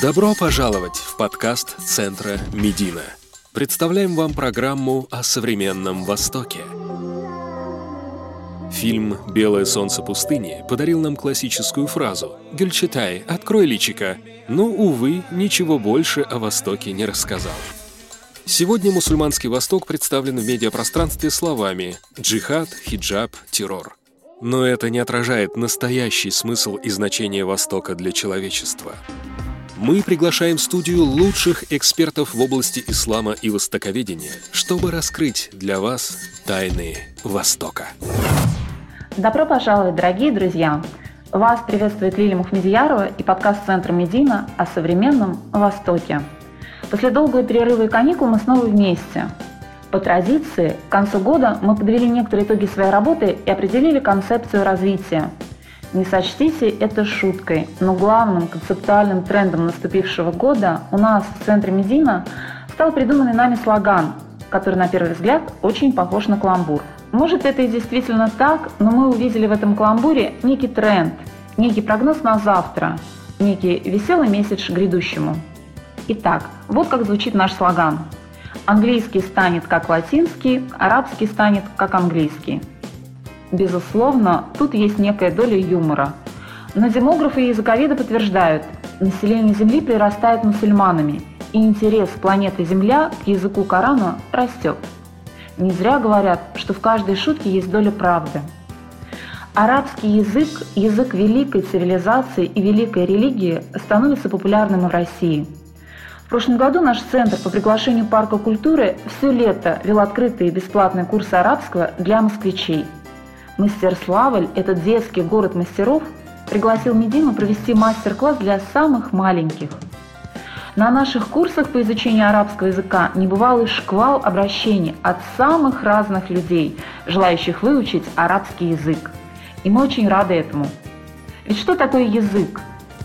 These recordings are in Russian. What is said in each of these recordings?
Добро пожаловать в подкаст Центра Медина. Представляем вам программу о современном Востоке. Фильм «Белое солнце пустыни» подарил нам классическую фразу «Гюльчатай, открой личико», но, увы, ничего больше о Востоке не рассказал. Сегодня мусульманский Восток представлен в медиапространстве словами «джихад», «хиджаб», «террор». Но это не отражает настоящий смысл и значение Востока для человечества. Мы приглашаем в студию лучших экспертов в области ислама и востоковедения, чтобы раскрыть для вас тайны Востока. Добро пожаловать, дорогие друзья! Вас приветствует Лилия Мухмедиярова и подкаст Центра Медина о современном Востоке. После долгого перерыва и каникул мы снова вместе. По традиции, к концу года мы подвели некоторые итоги своей работы и определили концепцию развития. Не сочтите это шуткой, но главным концептуальным трендом наступившего года у нас в Центре Медина стал придуманный нами слоган, который на первый взгляд очень похож на каламбур. Может, это и действительно так, но мы увидели в этом каламбуре некий тренд, некий прогноз на завтра, некий веселый месяц грядущему. Итак, вот как звучит наш слоган. Английский станет как латинский, арабский станет как английский. Безусловно, тут есть некая доля юмора. Но демографы и языковеды подтверждают, население Земли прирастает мусульманами, и интерес планеты Земля к языку Корана растет. Не зря говорят, что в каждой шутке есть доля правды. Арабский язык, язык великой цивилизации и великой религии, становится популярным и в России. В прошлом году наш центр по приглашению Парка культуры все лето вел открытые бесплатные курсы арабского для москвичей. Мастер Славль, этот детский город мастеров, пригласил Медину провести мастер-класс для самых маленьких. На наших курсах по изучению арабского языка небывалый шквал обращений от самых разных людей, желающих выучить арабский язык. И мы очень рады этому. Ведь что такое язык?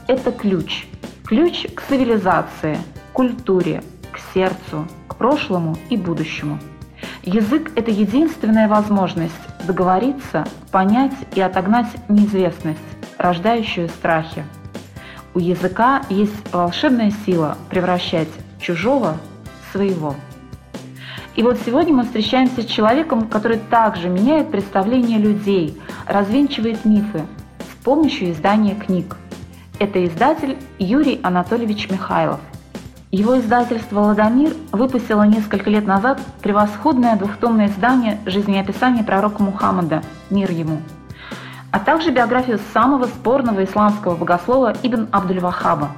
Это ключ. Ключ к цивилизации, к культуре, к сердцу, к прошлому и будущему. Язык – это единственная возможность договориться, понять и отогнать неизвестность, рождающую страхи. У языка есть волшебная сила превращать чужого в своего. И вот сегодня мы встречаемся с человеком, который также меняет представление людей, развенчивает мифы с помощью издания книг. Это издатель Юрий Анатольевич Михайлов. Его издательство «Ладомир» выпустило несколько лет назад превосходное двухтомное издание «Жизнеописание пророка Мухаммада. Мир ему», а также биографию самого спорного исламского богослова Ибн Абд аль-Ваххаба.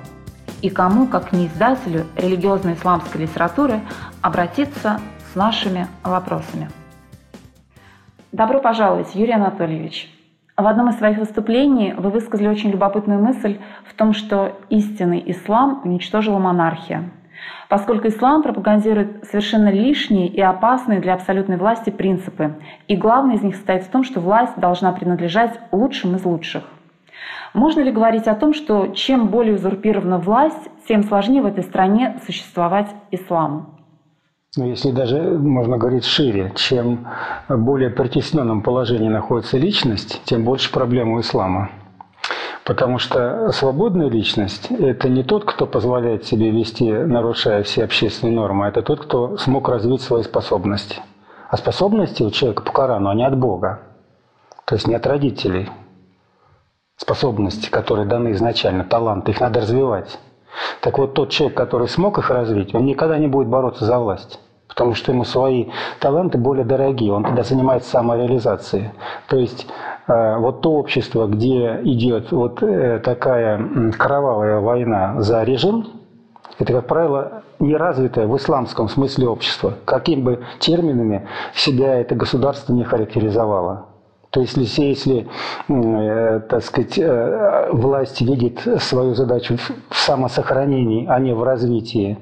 И кому, как не издателю религиозной исламской литературы, обратиться с нашими вопросами. Добро пожаловать, Юрий Анатольевич. В одном из своих выступлений вы высказали очень любопытную мысль в том, что истинный ислам уничтожила монархия, поскольку ислам пропагандирует совершенно лишние и опасные для абсолютной власти принципы, и главный из них состоит в том, что власть должна принадлежать лучшим из лучших. Можно ли говорить о том, что чем более узурпирована власть, тем сложнее в этой стране существовать исламу? Но если даже можно говорить шире, чем в более притесненном положении находится личность, тем больше проблем у ислама. Потому что свободная личность – это не тот, кто позволяет себе вести, нарушая все общественные нормы, это тот, кто смог развить свои способности. А способности у человека по Корану, они от Бога, то есть не от родителей. Способности, которые даны изначально, таланты, их надо развивать. Так вот, тот человек, который смог их развить, он никогда не будет бороться за власть. Потому что ему свои таланты более дорогие, он тогда занимается самореализацией. То есть вот то общество, где идет вот такая кровавая война за режим, это, как правило, неразвитое в исламском смысле общество. Какими бы терминами себя это государство не характеризовало. То есть если, так сказать, власть видит свою задачу в самосохранении, а не в развитии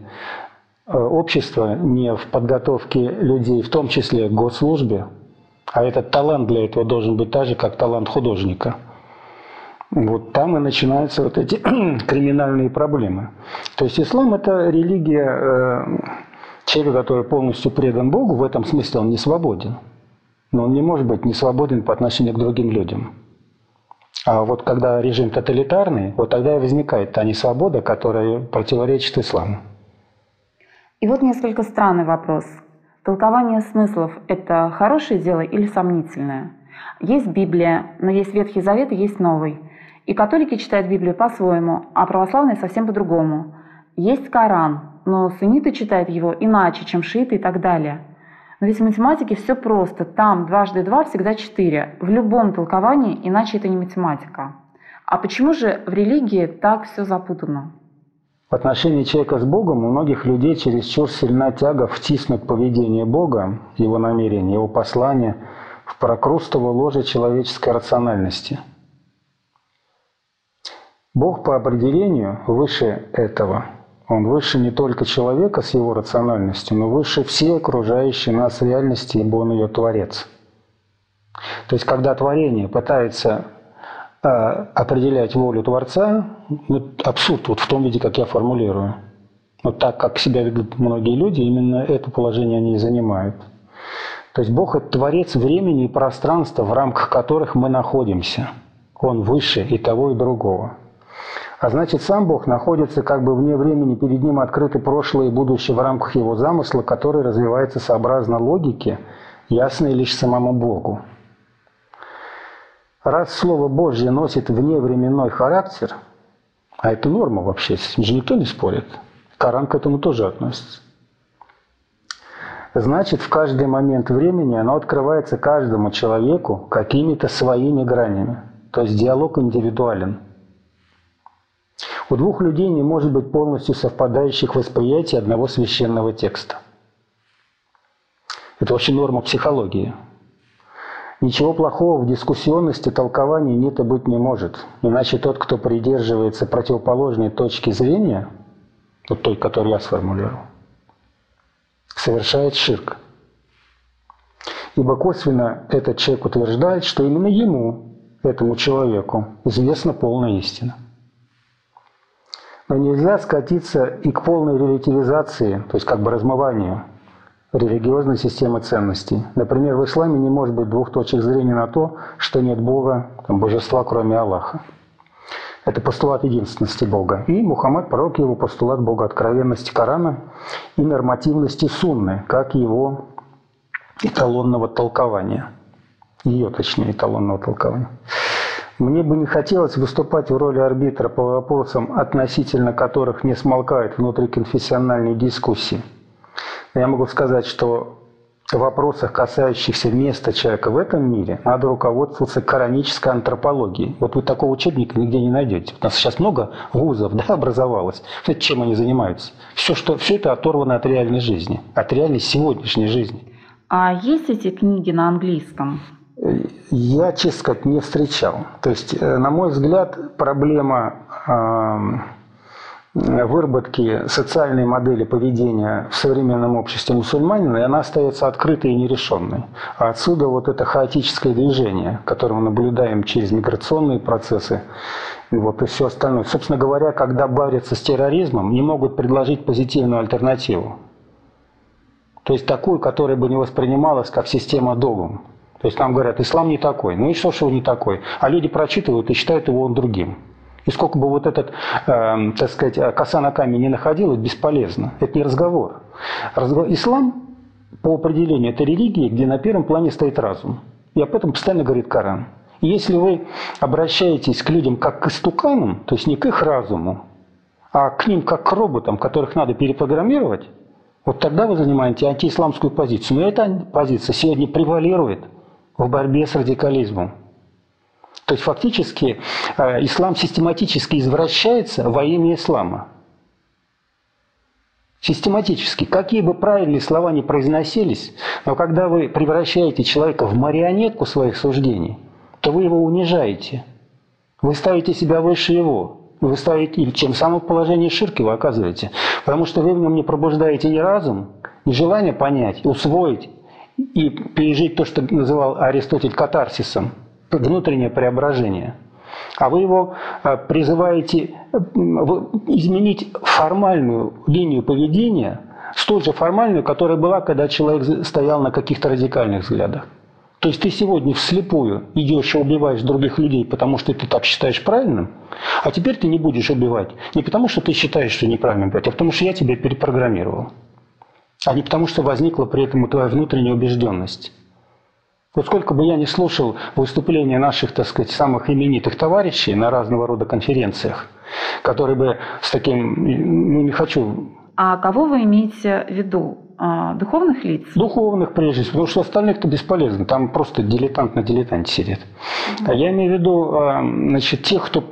общества, не в подготовке людей, в том числе к госслужбе, а этот талант для этого должен быть так же, как талант художника. Вот там и начинаются вот эти криминальные проблемы. То есть ислам – это религия человека, который полностью предан Богу, в этом смысле он не свободен. Но он не может быть не свободен по отношению к другим людям. А вот когда режим тоталитарный, вот тогда и возникает та несвобода, которая противоречит исламу. И вот несколько странный вопрос. Толкование смыслов – это хорошее дело или сомнительное? Есть Библия, но есть Ветхий Завет и есть Новый. И католики читают Библию по-своему, а православные совсем по-другому. Есть Коран, но сунниты читают его иначе, чем шииты и так далее. Но ведь в математике все просто. Там 2 × 2 всегда 4. В любом толковании, иначе это не математика. А почему же в религии так все запутано? В отношении человека с Богом у многих людей чересчур сильна тяга втиснуть поведение Бога, его намерения, его послания в прокрустово ложе человеческой рациональности. Бог по определению выше этого. Он выше не только человека с его рациональностью, но выше всей окружающей нас реальности, ибо он ее творец. То есть, когда творение пытается определять волю Творца, ну, абсурд вот в том виде, как я формулирую. Но так, как себя ведут многие люди, именно это положение они и занимают. То есть, Бог – это творец времени и пространства, в рамках которых мы находимся. Он выше и того, и другого. А значит, сам Бог находится как бы вне времени, перед Ним открыты прошлое и будущее в рамках Его замысла, который развивается сообразно логике, ясной лишь самому Богу. Раз Слово Божье носит вневременной характер, а это норма вообще, с этим же никто не спорит, Коран к этому тоже относится, значит, в каждый момент времени оно открывается каждому человеку какими-то своими гранями, то есть диалог индивидуален. У двух людей не может быть полностью совпадающих восприятий одного священного текста. Это вообще норма психологии. Ничего плохого в дискуссионности толкований нет и быть не может. Иначе тот, кто придерживается противоположной точки зрения, вот той, которую я сформулировал, совершает ширк. Ибо косвенно этот человек утверждает, что именно ему, этому человеку, известна полная истина. Но нельзя скатиться и к полной релятивизации, то есть как бы размыванию религиозной системы ценностей. Например, в исламе не может быть двух точек зрения на то, что нет Бога, там, божества, кроме Аллаха. Это постулат единственности Бога. И Мухаммад, пророк его, постулат богооткровенности Корана и нормативности Сунны, как его эталонного толкования. Ее, точнее, эталонного толкования. Мне бы не хотелось выступать в роли арбитра по вопросам, относительно которых не смолкают внутриконфессиональные дискуссии. Но я могу сказать, что в вопросах, касающихся места человека в этом мире, надо руководствоваться коранической антропологией. Вот вы такого учебника нигде не найдете. У нас сейчас много вузов, да, образовалось. Знаете, чем они занимаются? Все это оторвано от реальной жизни, от реальной сегодняшней жизни. А есть эти книги на английском? Я, честно сказать, не встречал. То есть, на мой взгляд, проблема выработки социальной модели поведения в современном обществе мусульманина, и она остается открытой и нерешенной. А отсюда вот это хаотическое движение, которое мы наблюдаем через миграционные процессы, вот, и все остальное. Собственно говоря, когда борются с терроризмом, не могут предложить позитивную альтернативу. То есть такую, которая бы не воспринималась как система догм. То есть нам говорят, ислам не такой. Ну и что, что он не такой? А люди прочитывают и считают его он другим. И сколько бы вот этот, так сказать, коса на камень не находила, это бесполезно. Это не разговор. Ислам, по определению, это религия, где на первом плане стоит разум. И об этом постоянно говорит Коран. И если вы обращаетесь к людям как к истуканам, то есть не к их разуму, а к ним как к роботам, которых надо перепрограммировать, вот тогда вы занимаете антиисламскую позицию. Но эта позиция сегодня превалирует в борьбе с радикализмом. То есть фактически ислам систематически извращается во имя ислама. Систематически. Какие бы правильные слова ни произносились, но когда вы превращаете человека в марионетку своих суждений, то вы его унижаете. Вы ставите себя выше его. Вы ставите, и тем самым в положении ширки вы оказываете. Потому что вы в нем не пробуждаете ни разум, ни желание понять, усвоить, и пережить то, что называл Аристотель катарсисом, внутреннее преображение. А вы его призываете изменить формальную линию поведения, столь же формальную, которая была, когда человек стоял на каких-то радикальных взглядах. То есть ты сегодня вслепую идешь и убиваешь других людей, потому что ты так считаешь правильным, а теперь ты не будешь убивать не потому, что ты считаешь, что неправильно убивать, а потому, что я тебя перепрограммировал. А не потому, что возникла при этом твоя внутренняя убежденность. Вот сколько бы я ни слушал выступления наших, так сказать, самых именитых товарищей на разного рода конференциях, которые бы с таким, ну не хочу... А кого вы имеете в виду? Духовных лиц? Духовных, прежде всего, потому что остальных-то бесполезно, там просто дилетант на дилетанте сидит. А я имею в виду, значит, тех, кто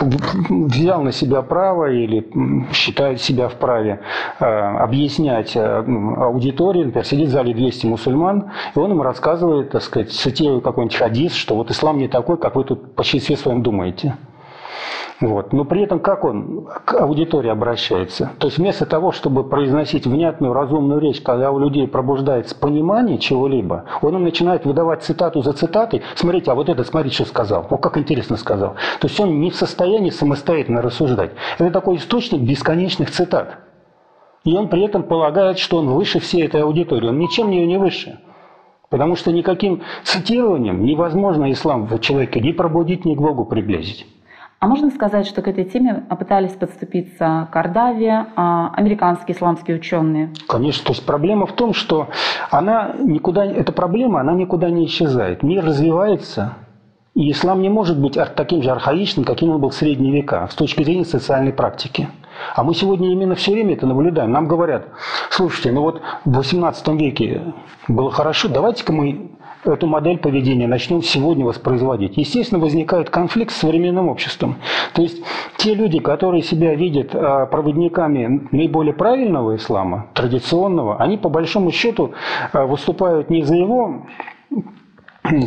взял на себя право или считает себя вправе объяснять аудитории, например, сидит в зале 200 мусульман, и он им рассказывает, так сказать, цитирует какой-нибудь хадис, что вот ислам не такой, как вы тут по числе своем думаете. Вот. Но при этом как он к аудитории обращается? То есть вместо того, чтобы произносить внятную, разумную речь, когда у людей пробуждается понимание чего-либо, он им начинает выдавать цитату за цитатой. Смотрите, а вот это, смотрите, что сказал. О, как интересно сказал. То есть он не в состоянии самостоятельно рассуждать. Это такой источник бесконечных цитат. И он при этом полагает, что он выше всей этой аудитории. Он ничем ее не выше. Потому что никаким цитированием невозможно ислам в человеке ни пробудить, ни к Богу приблизить. А можно сказать, что к этой теме пытались подступиться Кардави, американские исламские ученые? Конечно. То есть проблема в том, что эта проблема никуда не исчезает. Мир развивается, и ислам не может быть таким же архаичным, каким он был в средние века, с точки зрения социальной практики. А мы сегодня именно все время это наблюдаем. Нам говорят, слушайте, ну вот в 18 веке было хорошо, давайте-ка мы... эту модель поведения начнем сегодня воспроизводить. Естественно, возникает конфликт с современным обществом. То есть те люди, которые себя видят проводниками наиболее правильного ислама, традиционного, они по большому счету выступают не за его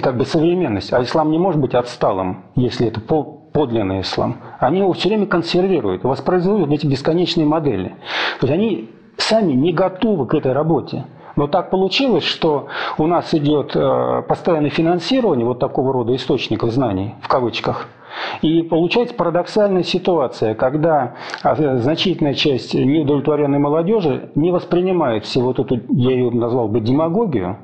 как бы современность, а ислам не может быть отсталым, если это подлинный ислам. Они его все время консервируют, воспроизводят эти бесконечные модели. То есть они сами не готовы к этой работе. Но так получилось, что у нас идет постоянное финансирование вот такого рода источников знаний, в кавычках. И получается парадоксальная ситуация, когда значительная часть неудовлетворенной молодежи не воспринимает всю вот эту, я ее назвал бы, демагогию,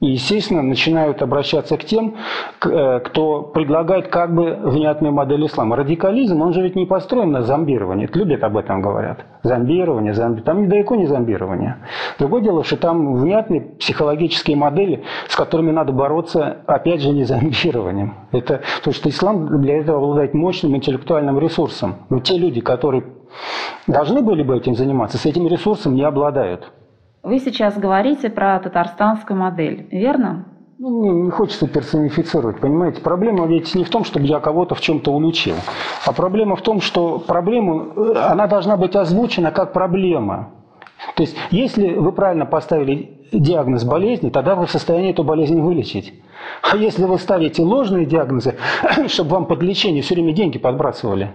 и, естественно, начинают обращаться к тем, кто предлагает как бы внятную модель ислама. Радикализм, он же ведь не построен на зомбировании. Люди об этом говорят. Зомбирование. Там далеко не зомбирование. Другое дело, что там внятные психологические модели, с которыми надо бороться, опять же, не зомбированием. Это, потому что ислам для этого обладает мощным интеллектуальным ресурсом. Но те люди, которые должны были бы этим заниматься, с этим ресурсом не обладают. Вы сейчас говорите про татарстанскую модель, верно? Ну, не хочется персонифицировать, понимаете? Проблема ведь не в том, чтобы я кого-то в чем-то уличил, а проблема в том, что проблема, она должна быть озвучена как проблема. То есть, если вы правильно поставили диагноз болезни, тогда вы в состоянии эту болезнь вылечить. А если вы ставите ложные диагнозы, чтобы вам под лечение все время деньги подбрасывали,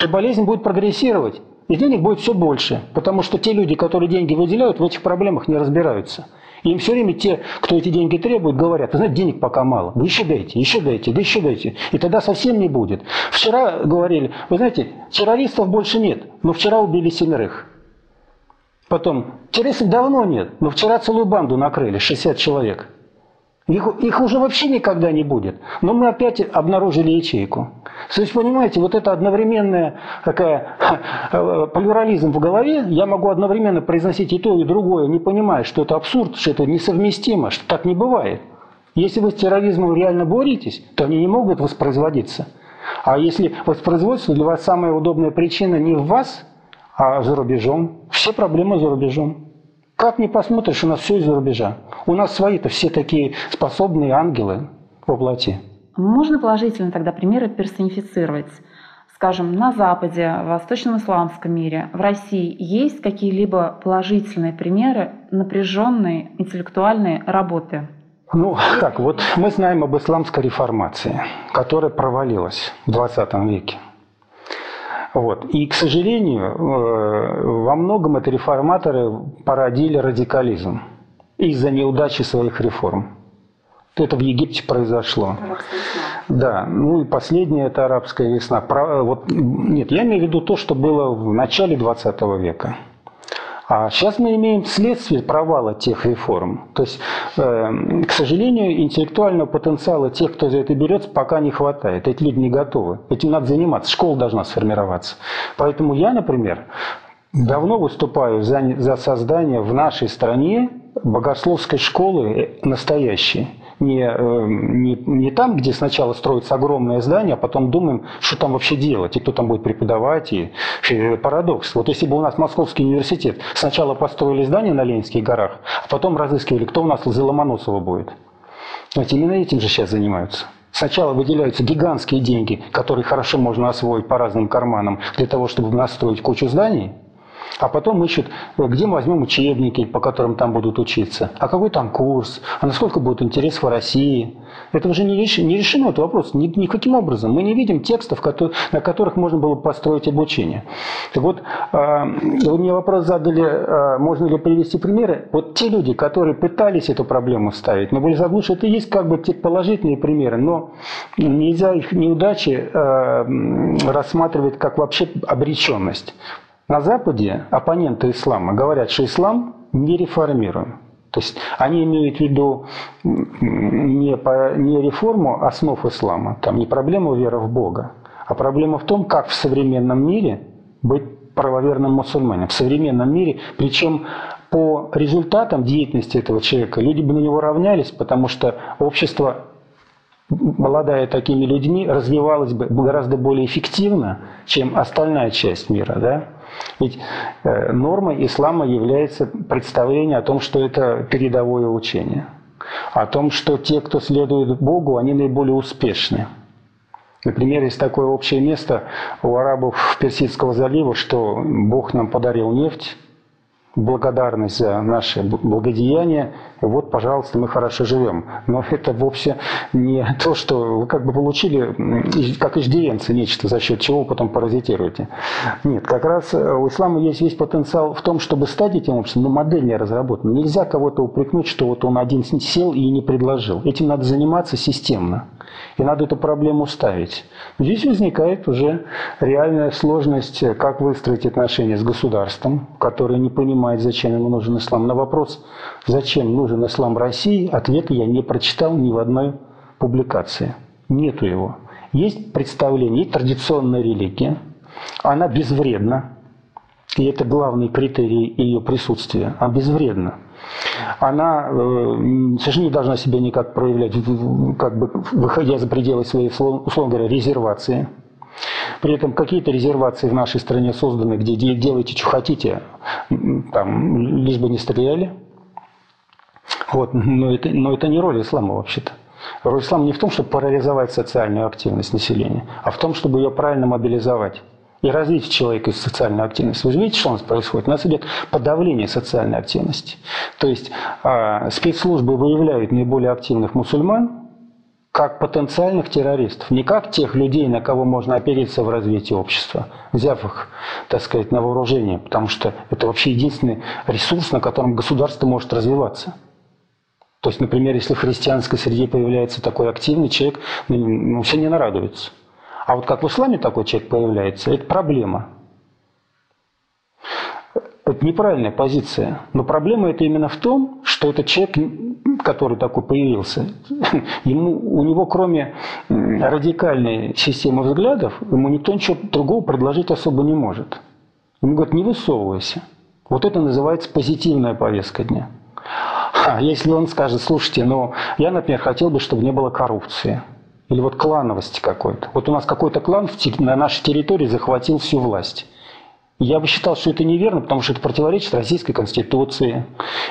то болезнь будет прогрессировать. И денег будет все больше, потому что те люди, которые деньги выделяют, в этих проблемах не разбираются. И им все время те, кто эти деньги требует, говорят, вы знаете, денег пока мало, вы еще дайте. И тогда совсем не будет. Вчера говорили, вы знаете, террористов больше нет, но вчера убили 7. Потом, террористов давно нет, но вчера целую банду накрыли, 60 человек. Их уже вообще никогда не будет. Но мы опять обнаружили ячейку. То есть, понимаете, вот это одновременная такая плюрализм в голове, я могу одновременно произносить и то, и другое, не понимая, что это абсурд, что это несовместимо, что так не бывает. Если вы с терроризмом реально боретесь, то они не могут воспроизводиться. А если воспроизводство для вас самая удобная причина не в вас, а за рубежом, все проблемы за рубежом. Как ни посмотришь, у нас все из-за рубежа. У нас свои-то все такие способные ангелы во плоти. Можно положительно тогда примеры персонифицировать? Скажем, на Западе, в восточном исламском мире, в России есть какие-либо положительные примеры напряженной интеллектуальной работы? Ну, так вот, мы знаем об исламской реформации, которая провалилась в 20 веке. Вот. И, к сожалению, во многом эти реформаторы породили радикализм из-за неудачи своих реформ. Это в Египте произошло. Да, ну и последняя – это арабская весна. Нет, я имею в виду то, что было в начале 20 века. А сейчас мы имеем следствие провала тех реформ. То есть, к сожалению, интеллектуального потенциала тех, кто за это берется, пока не хватает. Эти люди не готовы. Этим надо заниматься. Школа должна сформироваться. Поэтому я, например, давно выступаю за создание в нашей стране богословской школы настоящей. Не там, где сначала строится огромное здание, а потом думаем, что там вообще делать, и кто там будет преподавать, и парадокс. Вот если бы у нас Московский университет сначала построили здание на Ленинских горах, а потом разыскивали, кто у нас за Ломоносова будет. Ведь именно этим же сейчас занимаются. Сначала выделяются гигантские деньги, которые хорошо можно освоить по разным карманам, для того, чтобы настроить кучу зданий. А потом ищут, где мы возьмем учебники, по которым там будут учиться, а какой там курс, а насколько будет интерес в России. Это уже не решено, этот вопрос, никаким образом. Мы не видим текстов, на которых можно было построить обучение. Так вот, вы мне вопрос задали, можно ли привести примеры. Вот те люди, которые пытались эту проблему ставить, но были заглушены, это и есть как бы те положительные примеры, но нельзя их неудачи рассматривать как вообще обреченность. На Западе оппоненты ислама говорят, что ислам не реформируем. То есть они имеют в виду не реформу основ ислама, там, не проблему веры в Бога, а проблема в том, как в современном мире быть правоверным мусульманином. В современном мире, причем по результатам деятельности этого человека, люди бы на него равнялись, потому что общество, обладая такими людьми, развивалась бы гораздо более эффективно, чем остальная часть мира. Да? Ведь нормой ислама является представление о том, что это передовое учение, о том, что те, кто следует Богу, они наиболее успешны. Например, есть такое общее место у арабов Персидского залива, что Бог нам подарил нефть, благодарность за наше благодеяние, вот, пожалуйста, мы хорошо живем. Но это вовсе не то, что вы как бы получили, как иждивенцы, нечто, за счет чего вы потом паразитируете. Нет, как раз у ислама есть весь потенциал в том, чтобы стать этим обществом, но модель не разработана. Нельзя кого-то упрекнуть, что вот он один сел и не предложил. Этим надо заниматься системно. И надо эту проблему ставить. Здесь возникает уже реальная сложность, как выстроить отношения с государством, которое не понимает, зачем ему нужен ислам. На вопрос, зачем нужен ислам России, ответа я не прочитал ни в одной публикации. Нету его. Есть представление, есть традиционная религия. Она безвредна. И это главный критерий ее присутствия. Она безвредна. Она совершенно не должна себя никак проявлять, как бы выходя за пределы своей, условно говоря, резервации. При этом какие-то резервации в нашей стране созданы, где делаете, что хотите, там, лишь бы не стреляли. Вот. Но это не роль ислама вообще-то. Роль ислама не в том, чтобы парализовать социальную активность населения, а в том, чтобы ее правильно мобилизовать. И развитие человека из социальной активности. Вы же видите, что у нас происходит? У нас идет подавление социальной активности. То есть спецслужбы выявляют наиболее активных мусульман как потенциальных террористов. Не как тех людей, на кого можно опереться в развитии общества, взяв их, так сказать, на вооружение. Потому что это вообще единственный ресурс, на котором государство может развиваться. То есть, например, если в христианской среде появляется такой активный человек, ну, все не нарадуются. А вот как в исламе такой человек появляется, это проблема. Это неправильная позиция. Но проблема это именно в том, что этот человек, который такой появился, у него кроме радикальной системы взглядов, ему никто ничего другого предложить особо не может. Ему говорят, не высовывайся. Вот это называется позитивная повестка дня. А если он скажет, слушайте, но я, например, хотел бы, чтобы не было коррупции. Или вот клановости какой-то. Вот у нас какой-то клан на нашей территории захватил всю власть. Я бы считал, что это неверно, потому что это противоречит Российской Конституции.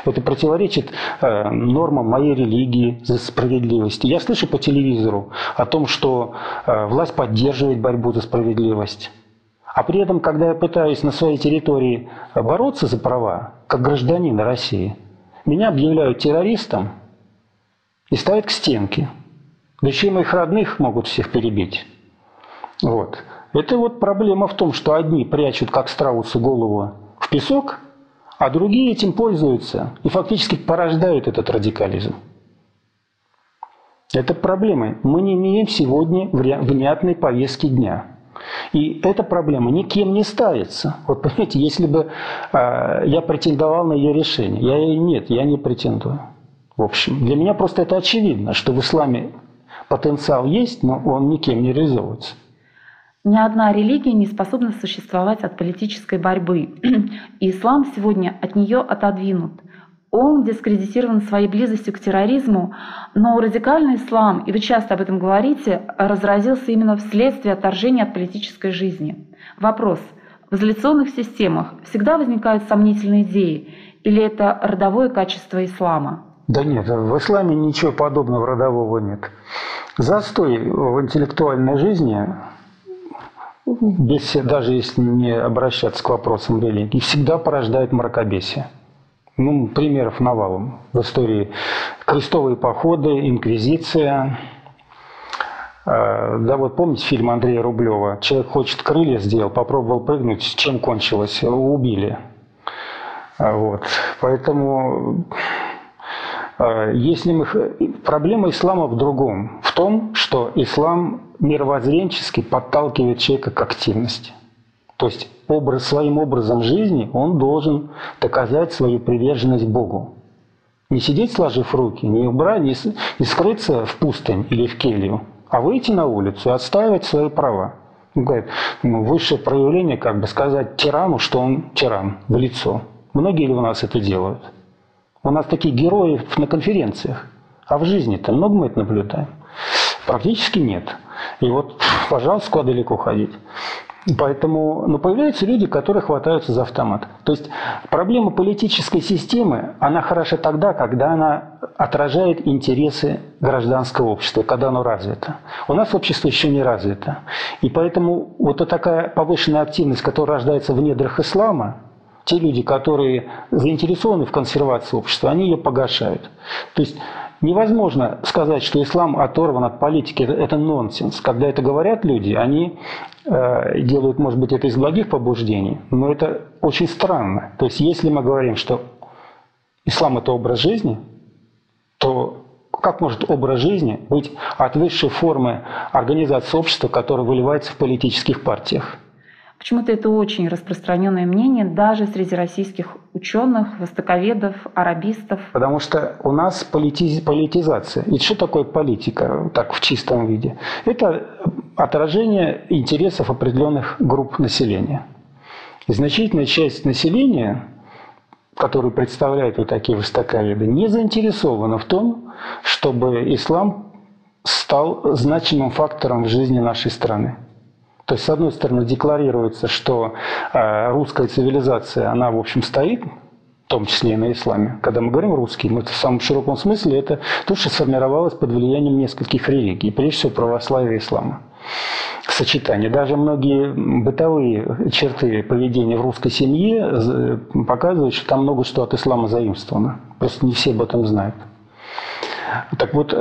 Это противоречит нормам моей религии за справедливость. Я слышу по телевизору о том, что власть поддерживает борьбу за справедливость. А при этом, когда я пытаюсь на своей территории бороться за права, как гражданин России, меня объявляют террористом и ставят к стенке. Да еще и моих родных могут всех перебить. Вот. Это вот проблема в том, что одни прячут, как страусы, голову в песок, а другие этим пользуются и фактически порождают этот радикализм. Это проблема. Мы не имеем сегодня внятной повестки дня. И эта проблема никем не ставится. Вот понимаете, если бы я претендовал на ее решение, я не претендую. В общем, для меня просто это очевидно, что в исламе потенциал есть, но он никем не реализовывается. Ни одна религия не способна существовать от политической борьбы. И ислам сегодня от нее отодвинут. Он дискредитирован своей близостью к терроризму, но радикальный ислам, и вы часто об этом говорите, разразился именно вследствие отторжения от политической жизни. Вопрос. В изоляционных системах всегда возникают сомнительные идеи, или это родовое качество ислама? Да нет, в исламе ничего подобного родового нет. Застой в интеллектуальной жизни, даже если не обращаться к вопросам религии, всегда порождает мракобесие. Ну, примеров навалом в истории: крестовые походы, инквизиция. Да вот помните фильм Андрея Рублева? Человек хочет крылья сделал, попробовал прыгнуть, чем кончилось? Его убили. Вот. Поэтому если мы... Проблема ислама в другом. В том, что ислам мировоззренчески подталкивает человека к активности. То есть своим образом жизни он должен доказать свою приверженность Богу. Не сидеть сложив руки, не скрыться в пустынь или в келью, а выйти на улицу и отстаивать свои права. Он говорит, высшее проявление, как бы сказать тирану, что он тиран, в лицо. Многие ли у нас это делают? У нас такие герои на конференциях. А в жизни-то много мы это наблюдаем? Практически нет. И вот, пожалуйста, куда далеко ходить. Поэтому, появляются люди, которые хватаются за автомат. То есть проблема политической системы, она хороша тогда, когда она отражает интересы гражданского общества, когда оно развито. У нас общество еще не развито. И поэтому вот такая повышенная активность, которая рождается в недрах ислама, те люди, которые заинтересованы в консервации общества, они ее погашают. То есть невозможно сказать, что ислам оторван от политики. Это нонсенс. Когда это говорят люди, они делают, может быть, это из благих побуждений, но это очень странно. То есть если мы говорим, что ислам – это образ жизни, то как может образ жизни быть от высшей формы организации общества, которая выливается в политических партиях? Почему-то это очень распространенное мнение даже среди российских ученых, востоковедов, арабистов. Потому что у нас политизация. И что такое политика так в чистом виде? Это отражение интересов определенных групп населения. И значительная часть населения, которую представляют вот такие востоковеды, не заинтересована в том, чтобы ислам стал значимым фактором в жизни нашей страны. То есть, с одной стороны, декларируется, что русская цивилизация, она, в общем, стоит, в том числе и на исламе. Когда мы говорим «русский», мы в самом широком смысле это то, что сформировалось под влиянием нескольких религий, прежде всего православия и ислама. Сочетание. Даже многие бытовые черты поведения в русской семье показывают, что там много что от ислама заимствовано. Просто не все об этом знают. Так вот,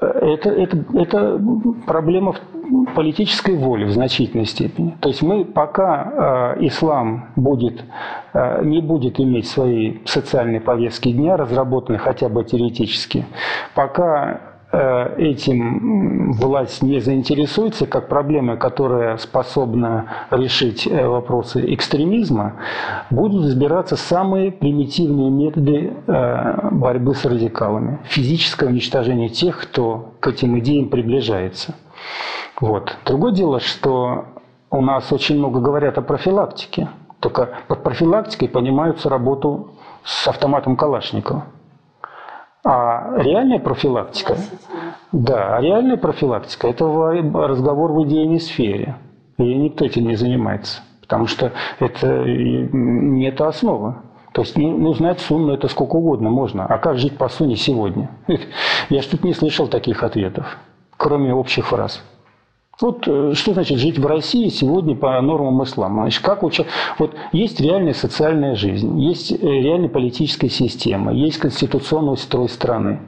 это проблема политической воли в значительной степени. То есть мы, пока ислам не будет иметь своей социальной повестки дня, разработанной хотя бы теоретически, пока этим власть не заинтересуется как проблема, которая способна решить вопросы экстремизма, будут избираться самые примитивные методы борьбы с радикалами. Физическое уничтожение тех, кто к этим идеям приближается. Вот. Другое дело, что у нас очень много говорят о профилактике. Только под профилактикой понимают работу с автоматом Калашникова. А реальная профилактика, — это разговор в идейной сфере. И никто этим не занимается, потому что это не эта основа. То есть, знать сунну это сколько угодно можно. А как жить по сунне сегодня? Я ж тут не слышал таких ответов, кроме общих фраз. Вот что значит жить в России сегодня по нормам ислама? Значит, вот есть реальная социальная жизнь, есть реальная политическая система, есть конституционный устрой страны.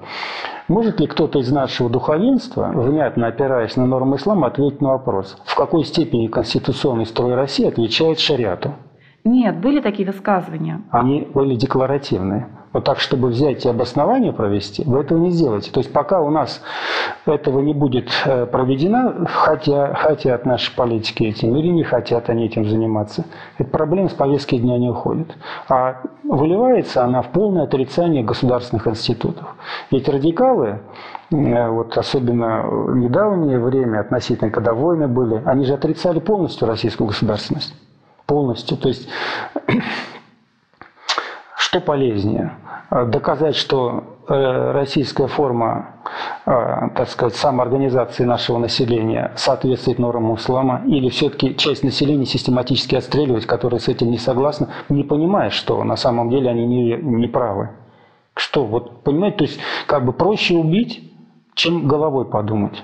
Может ли кто-то из нашего духовенства, внятно опираясь на нормы ислама, ответить на вопрос, в какой степени конституционный строй России отвечает шариату? Нет, были такие высказывания. Они были декларативные. Вот так, чтобы взять и обоснование провести, вы этого не сделаете. То есть пока у нас этого не будет проведено, хотят наши политики этим или не хотят они этим заниматься, эта проблема с повестки дня не уходит. А выливается она в полное отрицание государственных институтов. Ведь радикалы, вот особенно в недавнее время, относительно когда войны были, они же отрицали полностью российскую государственность. Полностью. То есть что полезнее? Доказать, что российская форма, так сказать, самоорганизации нашего населения соответствует нормам ислама, или все-таки часть населения систематически отстреливать, которые с этим не согласны, не понимая, что на самом деле они не правы. Что, вот понимаете, то есть как бы проще убить, чем головой подумать.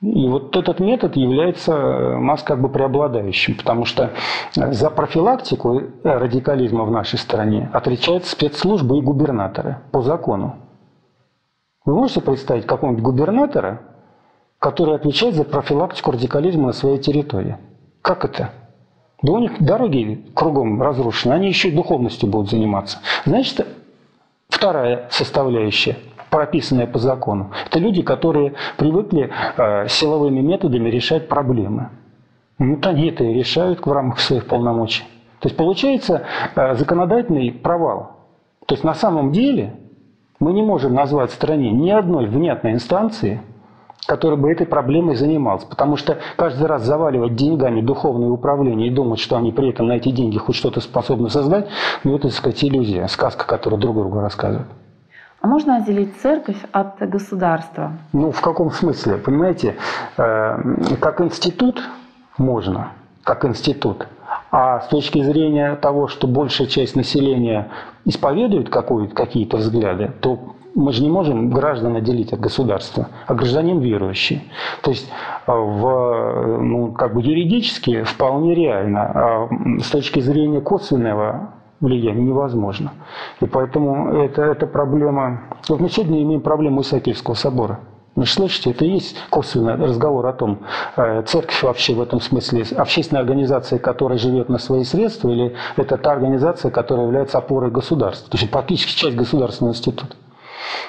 И вот этот метод является у нас как бы преобладающим, потому что за профилактику радикализма в нашей стране отвечают спецслужбы и губернаторы по закону. Вы можете представить какого-нибудь губернатора, который отвечает за профилактику радикализма на своей территории? Как это? Да у них дороги кругом разрушены, они еще и духовностью будут заниматься. Значит, вторая составляющая, прописанные по закону. Это люди, которые привыкли силовыми методами решать проблемы. Вот они это и решают в рамках своих полномочий. То есть получается законодательный провал. То есть на самом деле мы не можем назвать в стране ни одной внятной инстанции, которая бы этой проблемой занималась. Потому что каждый раз заваливать деньгами духовное управление и думать, что они при этом на эти деньги хоть что-то способны создать, ну это, так сказать, иллюзия, сказка, которую друг другу рассказывают. А можно отделить церковь от государства? Ну, в каком смысле? Понимаете, как институт можно, как институт. А с точки зрения того, что большая часть населения исповедует какие-то взгляды, то мы же не можем граждан отделить от государства, а гражданин верующий. То есть ну, как бы юридически вполне реально, а с точки зрения косвенного влияние невозможно. И поэтому эта проблема... Вот мы сегодня имеем проблему Исаакиевского собора. Вы же слышите, это и есть косвенный разговор о том, церковь вообще в этом смысле общественная организация, которая живет на свои средства, или это та организация, которая является опорой государства. То есть практически часть государственного института.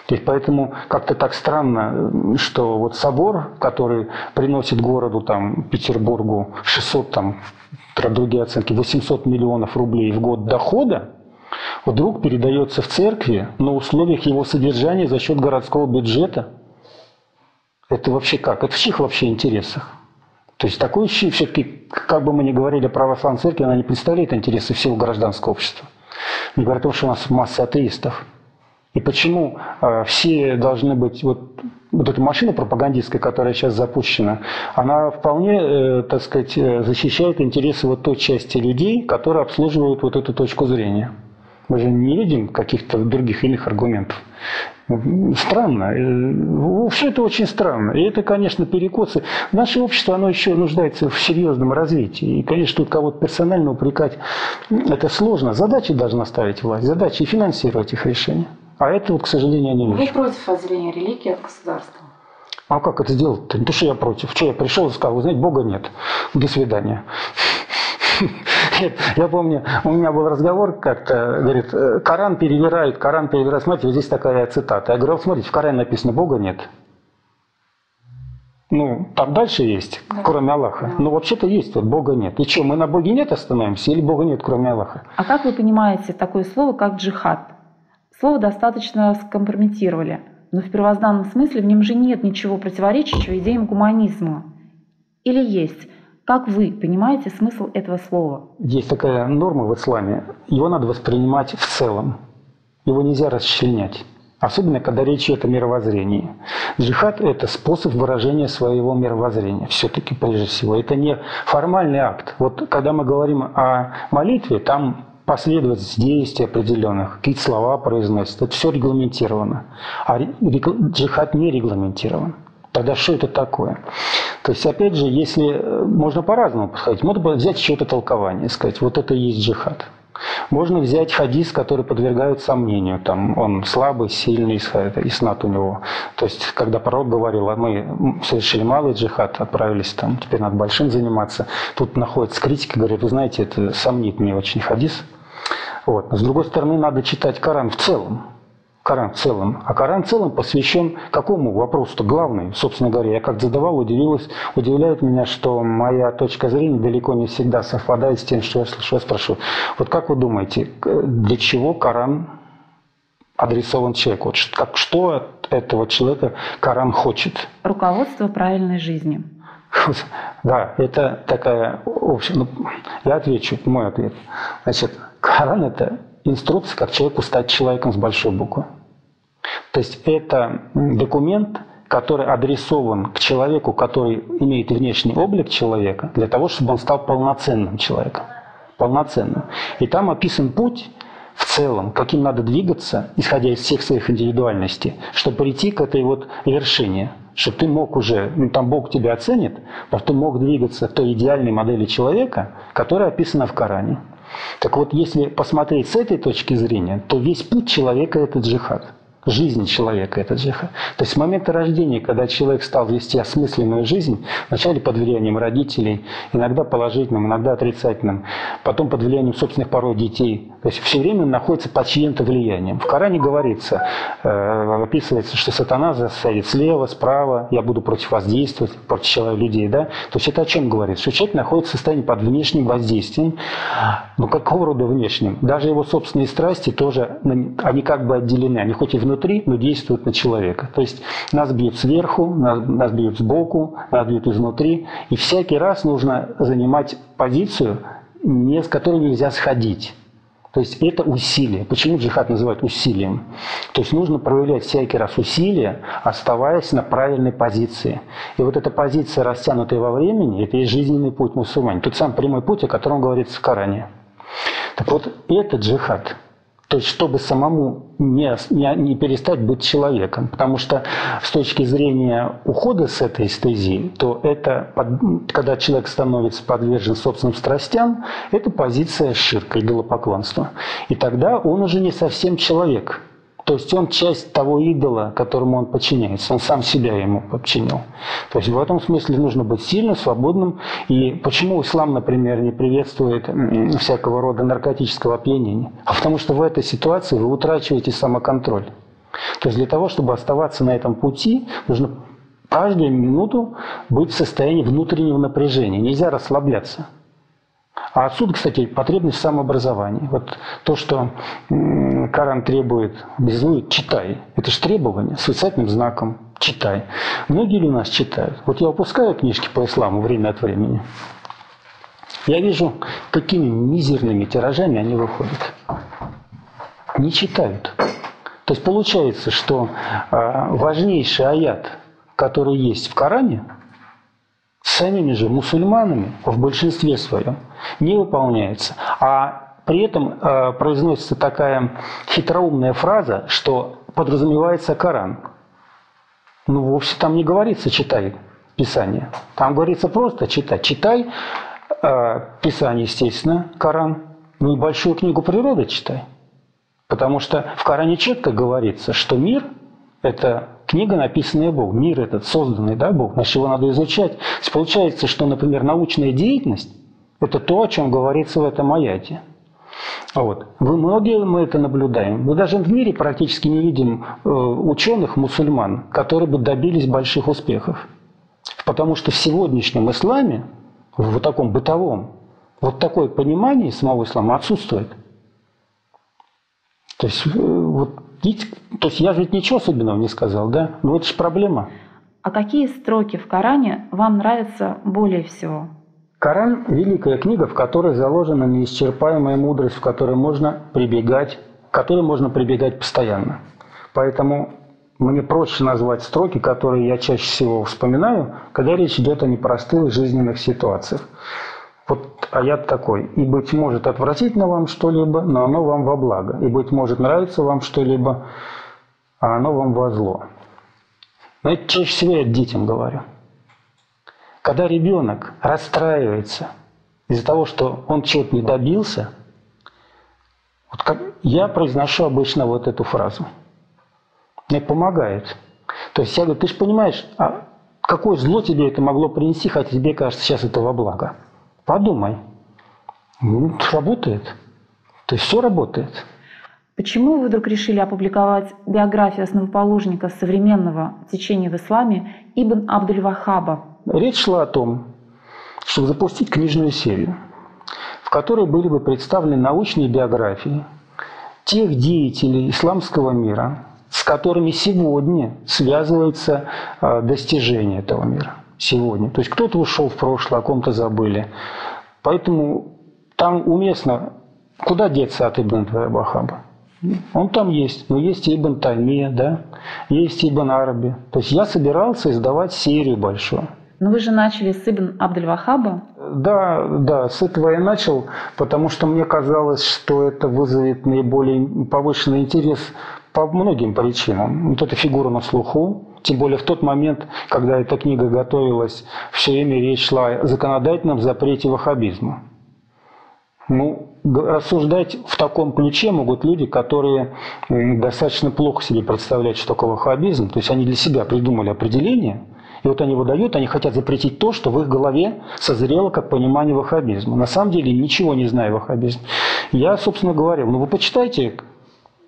То есть поэтому как-то так странно, что вот собор, который приносит городу, там, Петербургу 600, там, другие оценки, 800 миллионов рублей в год дохода, вдруг передается в церкви на условиях его содержания за счет городского бюджета. Это вообще как? Это в чьих вообще интересах? То есть такое все-таки, как бы мы ни говорили о православной церкви, она не представляет интересы всего гражданского общества. Не говоря о том, что у нас масса атеистов. И почему все должны быть... Вот эта машина пропагандистская, которая сейчас запущена, она вполне, так сказать, защищает интересы вот той части людей, которые обслуживают вот эту точку зрения. Мы же не видим каких-то других иных аргументов. Странно. Все это очень странно. И это, конечно, перекосы. Наше общество, оно еще нуждается в серьезном развитии. И, конечно, тут кого-то персонально упрекать это сложно. Задачи должна ставить власть, задачи и финансировать их решение. А это, вот, к сожалению, не нужно. Вы против отделения религии от государства? А как это сделать-то? Ну что я против? Что я пришел и сказал, вы знаете, Бога нет. До свидания. Я помню, у меня был разговор как-то, говорит, Коран перевирают. Смотрите, вот здесь такая цитата. Я говорю, смотрите, в Коране написано, Бога нет. Ну, там дальше есть, кроме Аллаха. Да. Но вообще-то есть, вот Бога нет. И что, мы на Боге нет остановимся или Бога нет, кроме Аллаха? А как вы понимаете такое слово, как джихад? Слово достаточно скомпрометировали, но в первозданном смысле в нем же нет ничего противоречащего идеям гуманизма. Или есть? Как вы понимаете смысл этого слова? Есть такая норма в исламе. Его надо воспринимать в целом. Его нельзя расчленять. Особенно, когда речь идет о мировоззрении. Джихад – это способ выражения своего мировоззрения. Все-таки, прежде всего. Это не формальный акт. Вот когда мы говорим о молитве, там... последовательность действий определенных, какие-то слова произносят, это все регламентировано. А джихад не регламентирован. Тогда что это такое? То есть, опять же, если можно по-разному подходить, можно взять чье-то толкование, сказать, вот это и есть джихад. Можно взять хадис, который подвергают сомнению, там он слабый, сильный, иснат у него. То есть, когда пророк говорил, а мы совершили малый джихад, отправились там, теперь надо большим заниматься. Тут находятся критики, говорят, вы знаете, это сомнительный очень хадис. Вот. С другой стороны, надо читать Коран в целом. Коран в целом. А Коран в целом посвящен какому вопросу-то главный, собственно говоря. Я как задавал, удивляет меня, что моя точка зрения далеко не всегда совпадает с тем, что я слышу, я спрошу. Вот как вы думаете, для чего Коран адресован человеку? Вот что от этого человека Коран хочет? Руководство правильной жизни. Да, это такая общая... Ну, я отвечу, мой ответ. Значит, Коран – это инструкция, как человеку стать человеком с большой буквы. То есть это документ, который адресован к человеку, который имеет внешний облик человека, для того, чтобы он стал полноценным человеком. Полноценным. И там описан путь в целом, каким надо двигаться, исходя из всех своих индивидуальностей, чтобы прийти к этой вот вершине. Чтобы ты мог уже, ну там Бог тебя оценит, но ты мог двигаться в той идеальной модели человека, которая описана в Коране. Так вот, если посмотреть с этой точки зрения, то весь путь человека – это джихад. Жизнь человека – это джихад. То есть с момента рождения, когда человек стал вести осмысленную жизнь, вначале под влиянием родителей, иногда положительным, иногда отрицательным, потом под влиянием собственных порой детей. То есть все время он находится под чьим-то влиянием. В Коране говорится, описывается, что сатана засадит слева, справа, я буду против вас действовать, против людей. Да? То есть это о чем говорится? Что человек находится в состоянии под внешним воздействием. Но какого рода внешним? Даже его собственные страсти тоже, они как бы отделены, они хоть и внутри, но действуют на человека. То есть нас бьют сверху, нас бьют сбоку, нас бьют изнутри. И всякий раз нужно занимать позицию, с которой нельзя сходить. То есть это усилие. Почему джихад называют усилием? То есть нужно проявлять всякий раз усилия, оставаясь на правильной позиции. И вот эта позиция, растянутая во времени, это и жизненный путь мусульман. Тот самый прямой путь, о котором говорится в Коране. Так вот, это джихад. То есть, чтобы самому не перестать быть человеком. Потому что с точки зрения ухода с этой эстезии, то это, когда человек становится подвержен собственным страстям, это позиция ширка, идолопоклонства. И тогда он уже не совсем человек. То есть он часть того идола, которому он подчиняется. Он сам себя ему подчинил. То есть в этом смысле нужно быть сильным, свободным. И почему ислам, например, не приветствует всякого рода наркотического опьянения? А потому что в этой ситуации вы утрачиваете самоконтроль. То есть для того, чтобы оставаться на этом пути, нужно каждую минуту быть в состоянии внутреннего напряжения. Нельзя расслабляться. А отсюда, кстати, потребность в самообразовании. Вот то, что Коран требует, безусловно, читай. Это же требование с восклицательным знаком. Читай. Многие ли у нас читают? Вот я выпускаю книжки по исламу время от времени. Я вижу, какими мизерными тиражами они выходят. Не читают. То есть получается, что важнейший аят, который есть в Коране, самими же мусульманами в большинстве своем не выполняется. А при этом произносится такая хитроумная фраза, что подразумевается Коран. Ну, вовсе там не говорится «читай Писание». Там говорится просто «читай». Читай Писание, естественно, Коран. Ну и большую книгу природы читай. Потому что в Коране четко говорится, что мир – это... Книга, написанная Богом. Мир этот, созданный, да, Бог, значит, его надо изучать. Получается, что, например, научная деятельность – это то, о чем говорится в этом аяте. Вот. Многие мы это наблюдаем. Мы даже в мире практически не видим ученых-мусульман, которые бы добились больших успехов. Потому что в сегодняшнем исламе, в таком бытовом, вот такое понимание самого ислама отсутствует. То есть, вот, то есть я же ведь ничего особенного не сказал, да? Но это же проблема. А какие строки в Коране вам нравятся более всего? Коран – великая книга, в которой заложена неисчерпаемая мудрость, к которой можно прибегать постоянно. Поэтому мне проще назвать строки, которые я чаще всего вспоминаю, когда речь идет о непростых жизненных ситуациях. Вот аят такой. «И, быть может, отвратительно вам что-либо, но оно вам во благо. И, быть может, нравится вам что-либо, а оно вам во зло». Но это чаще всего я детям говорю. Когда ребенок расстраивается из-за того, что он чего-то не добился, вот как я произношу обычно вот эту фразу. Мне помогает. То есть я говорю, ты же понимаешь, а какое зло тебе это могло принести, хотя тебе кажется, сейчас это во благо. Подумай. Работает. То есть все работает. Почему вы вдруг решили опубликовать биографию основоположника современного течения в исламе Ибн Абд аль-Ваххаба? Речь шла о том, чтобы запустить книжную серию, в которой были бы представлены научные биографии тех деятелей исламского мира, с которыми сегодня связывается достижение этого мира. Сегодня. То есть кто-то ушел в прошлое, о ком-то забыли. Поэтому там уместно, куда деться от Ибн аль-Ваххаба. Он там есть, но есть и Ибн Таймия, да? Есть и Ибн Араби. То есть я собирался издавать серию большую. Но вы же начали с Ибн Абд аль-Ваххаба? Да, с этого я начал, потому что мне казалось, что это вызовет наиболее повышенный интерес по многим причинам. Вот эта фигура на слуху, тем более в тот момент, когда эта книга готовилась, все время речь шла о законодательном запрете ваххабизма. Ну, рассуждать в таком ключе могут люди, которые достаточно плохо себе представляют, что такое ваххабизм. То есть они для себя придумали определение, и вот они его дают, они хотят запретить то, что в их голове созрело как понимание ваххабизма. На самом деле, ничего не знаю ваххабизм. Я, собственно, говорил, ну вы почитайте,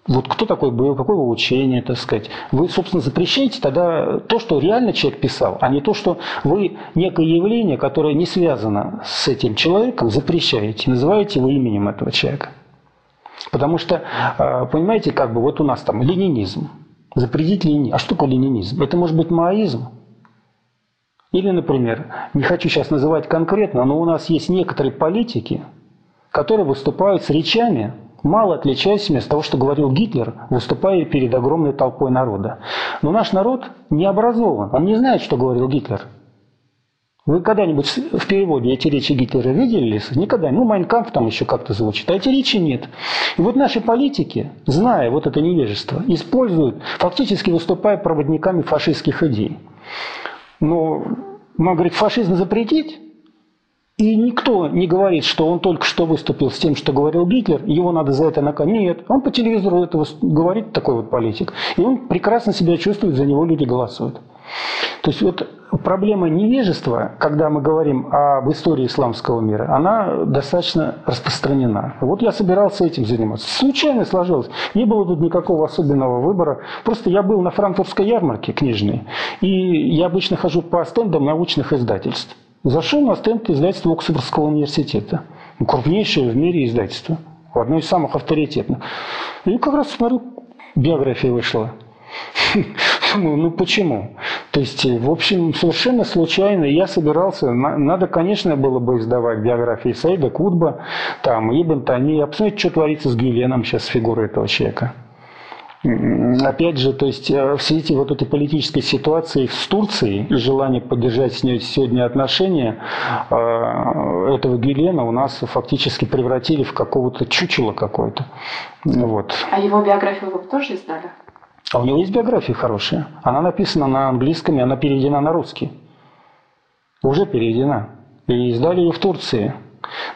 вот кто такой был, какое его учение, так сказать. Вы, собственно, запрещаете тогда то, что реально человек писал, а не то, что вы некое явление, которое не связано с этим человеком, запрещаете, называете его именем этого человека. Потому что, понимаете, как бы вот у нас там ленинизм. Запретить ленинизм. А что такое ленинизм? Это может быть маоизм. Или, например, не хочу сейчас называть конкретно, но у нас есть некоторые политики, которые выступают с речами, мало отличаясь от того, что говорил Гитлер, выступая перед огромной толпой народа. Но наш народ не образован, он не знает, что говорил Гитлер. Вы когда-нибудь в переводе эти речи Гитлера видели? Никогда. Ну, «Майн кампф» там еще как-то звучит, а эти речи нет. И вот наши политики, зная вот это невежество, используют, фактически выступая проводниками фашистских идей. Но нам говорит, фашизм запретить? И никто не говорит, что он только что выступил с тем, что говорил Гитлер, его надо за это наказать. Нет, он по телевизору это говорит, такой вот политик. И он прекрасно себя чувствует, за него люди голосуют. То есть вот проблема невежества, когда мы говорим об истории исламского мира, она достаточно распространена. Вот я собирался этим заниматься. Случайно сложилось. Не было тут никакого особенного выбора. Просто я был на франкфуртской ярмарке книжной, и я обычно хожу по стендам научных издательств. Зашел на стенд издательства Оксфордского университета. Крупнейшее в мире издательство. Одно из самых авторитетных. И как раз, смотрю, биография вышла. Думаю, ну почему? То есть, в общем, совершенно случайно я собирался. Надо, конечно, было бы издавать биографии Сейда Кутба, там, Ибн Таймии. А посмотрите, что творится с Гюленом сейчас, с фигурой этого человека. Опять же, то есть в свете вот этой политической ситуации с Турцией и желание поддержать с ней сегодня отношения, этого Гюлена у нас фактически превратили в какого-то чучело какое-то. Вот. А его биографию вы тоже издали? А у него есть биография хорошая. Она написана на английском, и она переведена на русский. Уже переведена. И издали ее в Турции.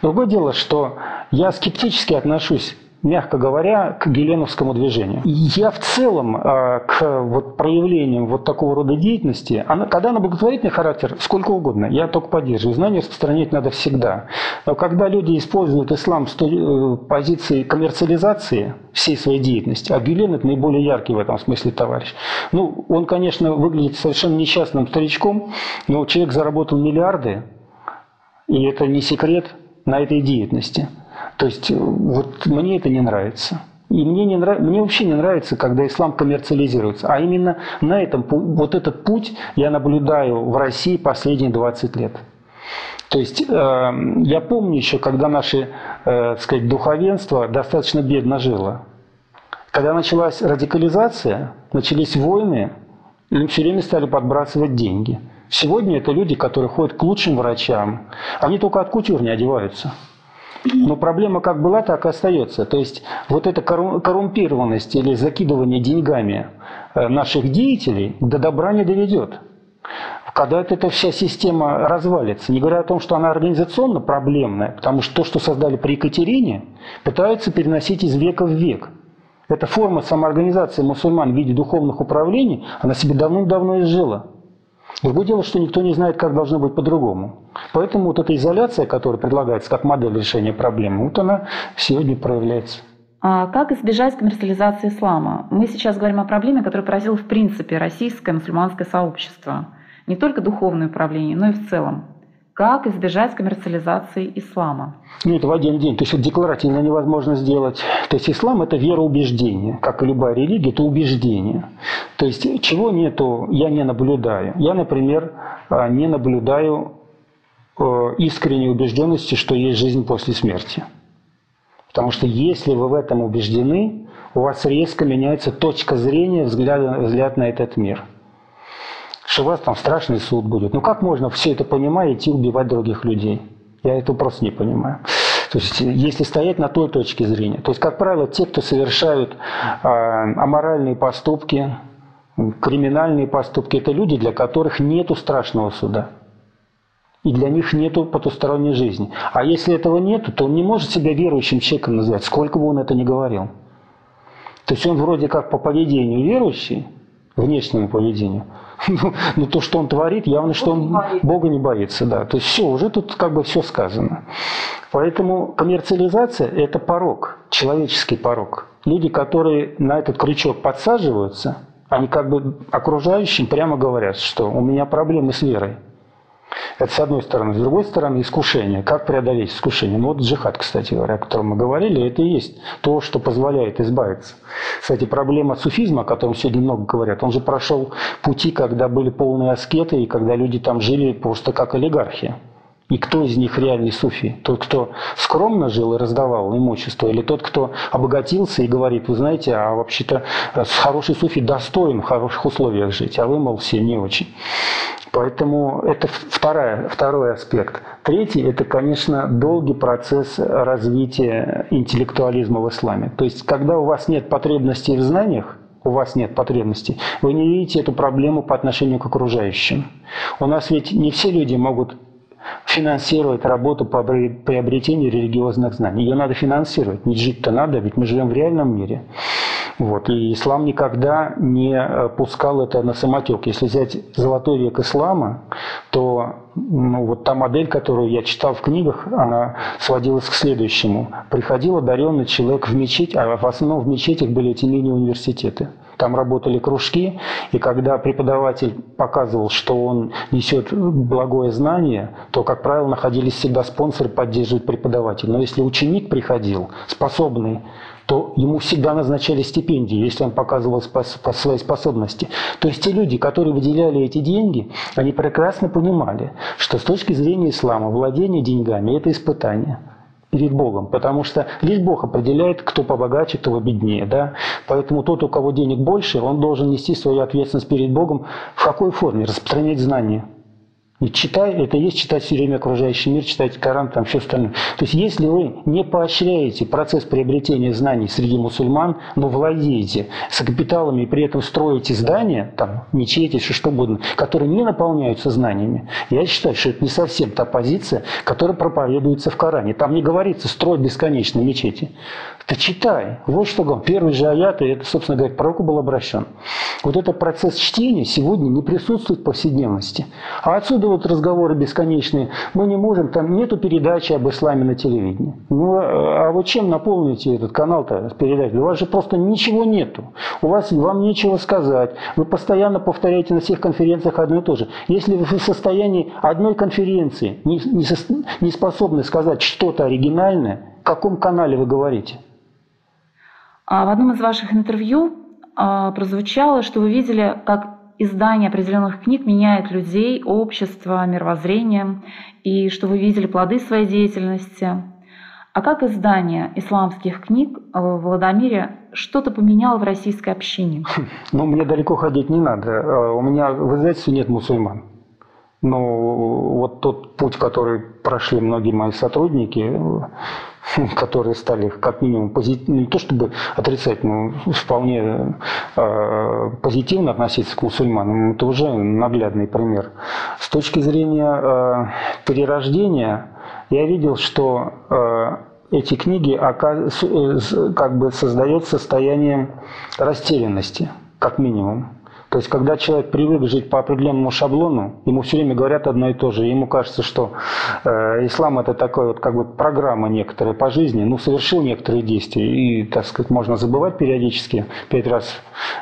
Другое дело, что я скептически отношусь, мягко говоря, к гюленовскому движению. Я в целом к вот проявлениям вот такого рода деятельности, когда она благотворительный характер, сколько угодно, я только поддерживаю. Знания распространять надо всегда. Но когда люди используют ислам с позиции коммерциализации всей своей деятельности, а Гюлен – это наиболее яркий в этом смысле товарищ. Ну, он, конечно, выглядит совершенно несчастным старичком, но человек заработал миллиарды, и это не секрет, на этой деятельности. То есть вот мне это не нравится. И мне вообще не нравится, когда ислам коммерциализируется. А именно на этом, вот этот путь я наблюдаю в России последние 20 лет. То есть я помню еще, когда наше, так сказать, духовенство достаточно бедно жило. Когда началась радикализация, начались войны, им все время стали подбрасывать деньги. Сегодня это люди, которые ходят к лучшим врачам. Они только от кутюр не одеваются. Но проблема как была, так и остается. То есть вот эта коррумпированность или закидывание деньгами наших деятелей до добра не доведет. Когда эта вся система развалится, не говоря о том, что она организационно проблемная, потому что то, что создали при Екатерине, пытаются переносить из века в век. Эта форма самоорганизации мусульман в виде духовных управлений, она себе давным-давно изжила. Другое дело, что никто не знает, как должно быть по-другому. Поэтому вот эта изоляция, которая предлагается как модель решения проблемы, вот она сегодня проявляется. А как избежать коммерциализации ислама? Мы сейчас говорим о проблеме, которая поразила в принципе российское мусульманское сообщество. Не только духовное управление, но и в целом. Как избежать коммерциализации ислама? Ну, это в один день. То есть это декларативно невозможно сделать. То есть ислам – это вера убеждения. Как и любая религия, это убеждение. То есть чего нету, я не наблюдаю. Я, например, не наблюдаю искренней убежденности, что есть жизнь после смерти. Потому что если вы в этом убеждены, у вас резко меняется точка зрения, взгляд на этот мир. Что у вас там страшный суд будет. Ну как можно все это понимая идти убивать других людей? Я этого просто не понимаю. То есть если стоять на той точке зрения. То есть, как правило, те, кто совершают аморальные поступки, криминальные поступки, это люди, для которых нету страшного суда. И для них нету потусторонней жизни. А если этого нету, то он не может себя верующим человеком назвать, сколько бы он это ни говорил. То есть он вроде как по поведению верующий, внешнему поведению, но то, что он творит, явно, что он Бога не боится. Да. То есть все, уже тут как бы все сказано. Поэтому коммерциализация – это порок, человеческий порок. Люди, которые на этот крючок подсаживаются, они как бы окружающим прямо говорят, что у меня проблемы с верой. Это с одной стороны. С другой стороны, искушение. Как преодолеть искушение? Ну, вот джихад, кстати говоря, о котором мы говорили, это и есть то, что позволяет избавиться. Кстати, проблема суфизма, о котором сегодня много говорят, он же прошел пути, когда были полные аскеты, и когда люди там жили просто как олигархи. И кто из них реальный суфи? Тот, кто скромно жил и раздавал имущество, или тот, кто обогатился и говорит, вы знаете, а вообще-то хороший суфи достоин в хороших условиях жить, а вы, мол, все не очень. Поэтому это второй аспект. Третий – это, конечно, долгий процесс развития интеллектуализма в исламе. То есть, когда у вас нет потребностей в знаниях, у вас нет потребностей, вы не видите эту проблему по отношению к окружающим. У нас ведь не все люди могут финансировать работу по приобретению религиозных знаний. Ее надо финансировать, не жить-то надо, ведь мы живем в реальном мире. Вот. И ислам никогда не пускал это на самотек. Если взять золотой век ислама, то вот та модель, которую я читал в книгах, она сводилась к следующему. Приходил одаренный человек в мечеть, а в основном в мечетях были эти мини-университеты. Там работали кружки, и когда преподаватель показывал, что он несет благое знание, то, как правило, находились всегда спонсоры поддерживать преподавателя. Но если ученик приходил, способный, то ему всегда назначали стипендии, если он показывал свои способности. То есть те люди, которые выделяли эти деньги, они прекрасно понимали, что с точки зрения ислама владение деньгами – это испытание перед Богом, потому что лишь Бог определяет, кто побогаче, кто беднее. Да? Поэтому тот, у кого денег больше, он должен нести свою ответственность перед Богом в какой форме? Распространять знания. И читай, это и есть читать все время окружающий мир, читать Коран, там все остальное. То есть если вы не поощряете процесс приобретения знаний среди мусульман, но владеете с капиталами и при этом строите здания, там, мечети, что угодно, которые не наполняются знаниями, я считаю, что это не совсем та позиция, которая проповедуется в Коране. Там не говорится «строй бесконечные мечети». Ты читай. Вот что говорит. Первый же аят, и это, собственно говоря, к пророку был обращен. Вот этот процесс чтения сегодня не присутствует в повседневности. А отсюда вот разговоры бесконечные. Мы не можем, там нету передачи об исламе на телевидении. Ну, а вот чем наполните этот канал-то, передачи? У вас же просто ничего нету. Вам нечего сказать. Вы постоянно повторяете на всех конференциях одно и то же. Если вы в состоянии одной конференции не способны сказать что-то оригинальное, в каком канале вы говорите? В одном из ваших интервью прозвучало, что вы видели, как издание определенных книг меняет людей, общество, мировоззрение, и что вы видели плоды своей деятельности. А как издание исламских книг в Ладомире что-то поменяло в российской общине? Ну, мне далеко ходить не надо. У меня в издательстве нет мусульман. Но вот тот путь, который прошли многие мои сотрудники, которые стали как минимум позитивно, не то чтобы отрицательно, но вполне позитивно относиться к мусульманам, это уже наглядный пример. С точки зрения перерождения, я видел, что эти книги как бы создают состояние растерянности, как минимум. То есть, когда человек привык жить по определенному шаблону, ему все время говорят одно и то же. Ему кажется, что ислам – это такая вот, как бы, программа некоторая по жизни, ну, совершил некоторые действия, и, так сказать, можно забывать периодически. 5 раз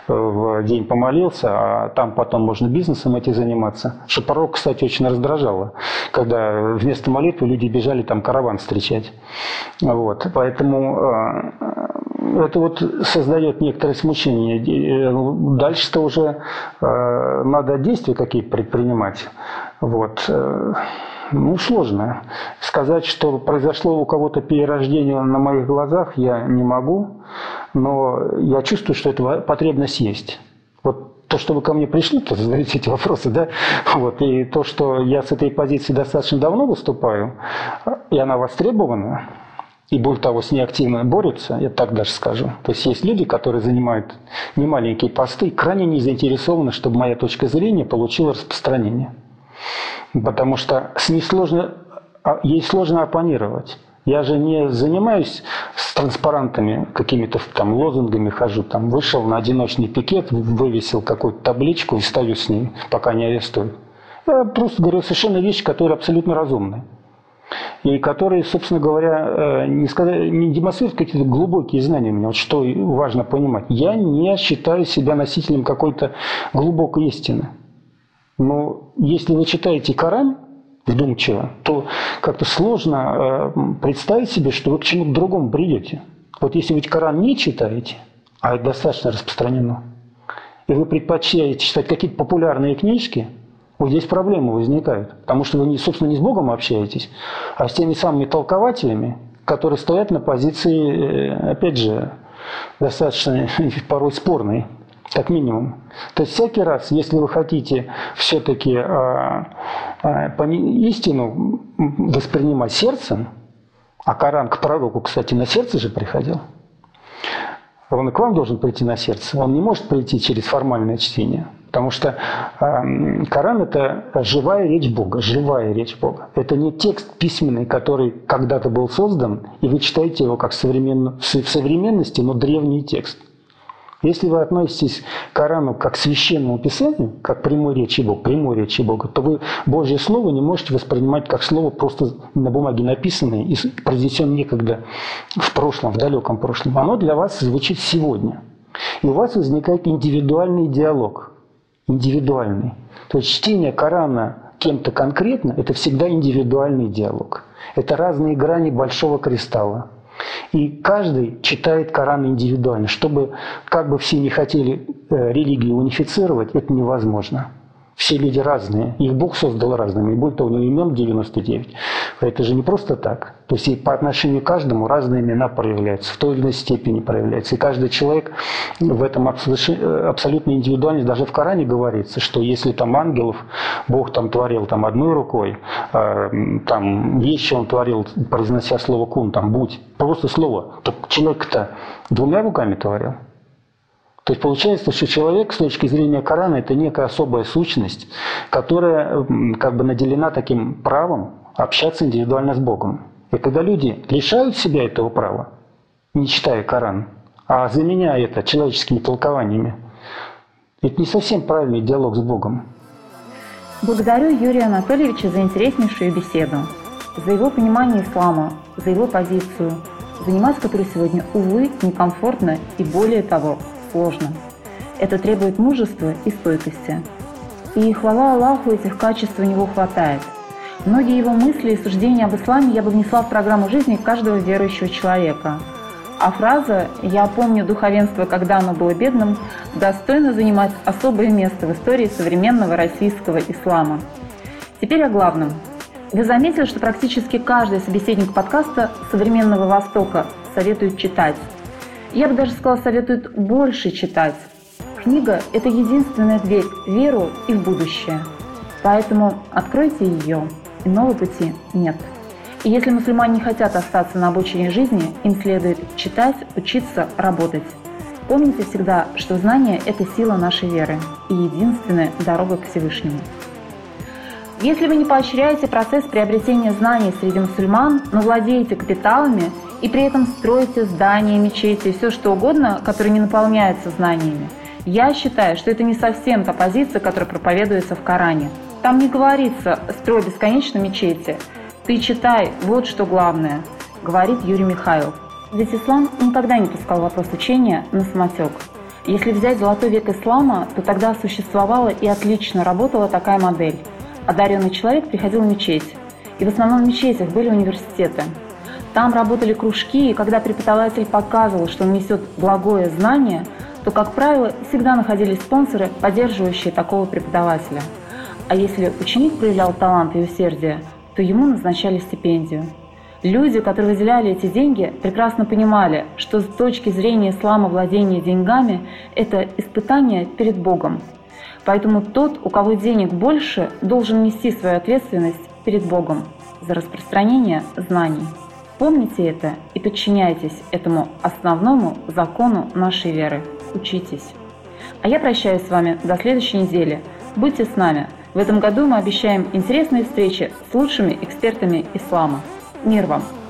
в день помолился, а там потом можно бизнесом этим заниматься. Что пророк, кстати, очень раздражало, когда вместо молитвы люди бежали там караван встречать. Вот. Поэтому это вот создает некоторое смущение. Дальше-то уже надо действия какие-то предпринимать. Вот. Ну, сложно. Сказать, что произошло у кого-то перерождение на моих глазах, я не могу, но я чувствую, что эта потребность есть. Вот. То, что вы ко мне пришли, то задаете эти вопросы, да, вот, и то, что я с этой позиции достаточно давно выступаю, и она востребована, и более того, с ней активно борются, я так даже скажу. То есть есть люди, которые занимают немаленькие посты, крайне не заинтересованы, чтобы моя точка зрения получила распространение. Потому что с ней сложно, ей сложно оппонировать. Я же не занимаюсь с транспарантами, какими-то там лозунгами хожу, там вышел на одиночный пикет, вывесил какую-то табличку и стою с ней, пока не арестуют. Я просто говорю совершенно вещи, которые абсолютно разумны. И которые, собственно говоря, не демонстрируют какие-то глубокие знания у меня, вот что важно понимать. Я не считаю себя носителем какой-то глубокой истины. Но если вы читаете Коран вдумчиво, то как-то сложно представить себе, что вы к чему-то другому придете. Вот если вы Коран не читаете, а это достаточно распространено, и вы предпочитаете читать какие-то популярные книжки, вот здесь проблемы возникают. Потому что вы, собственно, не с Богом общаетесь, а с теми самыми толкователями, которые стоят на позиции, опять же, достаточно порой спорной, как минимум. То есть всякий раз, если вы хотите все-таки истину воспринимать сердцем, а Коран к пророку, кстати, на сердце же приходил, он и к вам должен прийти на сердце, он не может прийти через формальное чтение, потому что Коран – это живая речь Бога, живая речь Бога. Это не текст письменный, который когда-то был создан, и вы читаете его как в современности, но древний текст. Если вы относитесь к Корану как к священному писанию, как к прямой речи Бога, то вы Божье Слово не можете воспринимать как слово просто на бумаге написанное и произнесенное некогда в прошлом, в далеком прошлом. Оно для вас звучит сегодня. И у вас возникает индивидуальный диалог. Индивидуальный. То есть чтение Корана кем-то конкретно – это всегда индивидуальный диалог. Это разные грани большого кристалла. И каждый читает Коран индивидуально. Чтобы, как бы все не хотели религии унифицировать, это невозможно. Все люди разные. Их Бог создал разными. И будь то имен 99. Это же не просто так. То есть и по отношению к каждому разные имена проявляются, в той или иной степени проявляются. И каждый человек в этом абсолютно индивидуальность. Даже в Коране говорится, что если там ангелов Бог там творил там одной рукой, там вещи он творил, произнося слово «кун», там «будь», просто слово, то человек-то двумя руками творил. То есть получается, что человек с точки зрения Корана – это некая особая сущность, которая как бы наделена таким правом общаться индивидуально с Богом. И когда люди лишают себя этого права, не читая Коран, а заменяя это человеческими толкованиями, это не совсем правильный диалог с Богом. Благодарю Юрия Анатольевича за интереснейшую беседу, за его понимание ислама, за его позицию, заниматься которой сегодня, увы, некомфортно и, более того, сложно. Это требует мужества и стойкости. И хвала Аллаху, этих качеств у него хватает. Многие его мысли и суждения об исламе я бы внесла в программу жизни каждого верующего человека. А фраза «Я помню духовенство, когда оно было бедным» достойно занимать особое место в истории современного российского ислама. Теперь о главном. Вы заметили, что практически каждый собеседник подкаста «Современного Востока» советует читать. Я бы даже сказала, советует больше читать. Книга – это единственная дверь в веру и в будущее. Поэтому откройте ее, иного пути нет. И если мусульмане не хотят остаться на обочине жизни, им следует читать, учиться, работать. Помните всегда, что знание – это сила нашей веры и единственная дорога к Всевышнему. Если вы не поощряете процесс приобретения знаний среди мусульман, но владеете капиталами и при этом строите здания, мечети и все что угодно, которые не наполняются знаниями, Я считаю, что это не совсем та позиция, которая проповедуется в Коране. Там не говорится «строй бесконечно мечети», «ты читай, вот что главное», говорит Юрий Михайлов. Ведь ислам никогда не пускал вопрос учения на самотек. Если взять золотой век ислама, то тогда существовала и отлично работала такая модель. Одаренный человек приходил в мечеть, и в основном в мечетях были университеты. Там работали кружки, и когда преподаватель показывал, что он несет благое знание, то, как правило, всегда находились спонсоры, поддерживающие такого преподавателя. А если ученик проявлял талант и усердие, то ему назначали стипендию. Люди, которые выделяли эти деньги, прекрасно понимали, что с точки зрения ислама владение деньгами – это испытание перед Богом. Поэтому тот, у кого денег больше, должен нести свою ответственность перед Богом за распространение знаний. Помните это и подчиняйтесь этому основному закону нашей веры. Учитесь. А я прощаюсь с вами до следующей недели. Будьте с нами. В этом году мы обещаем интересные встречи с лучшими экспертами ислама. Мир вам!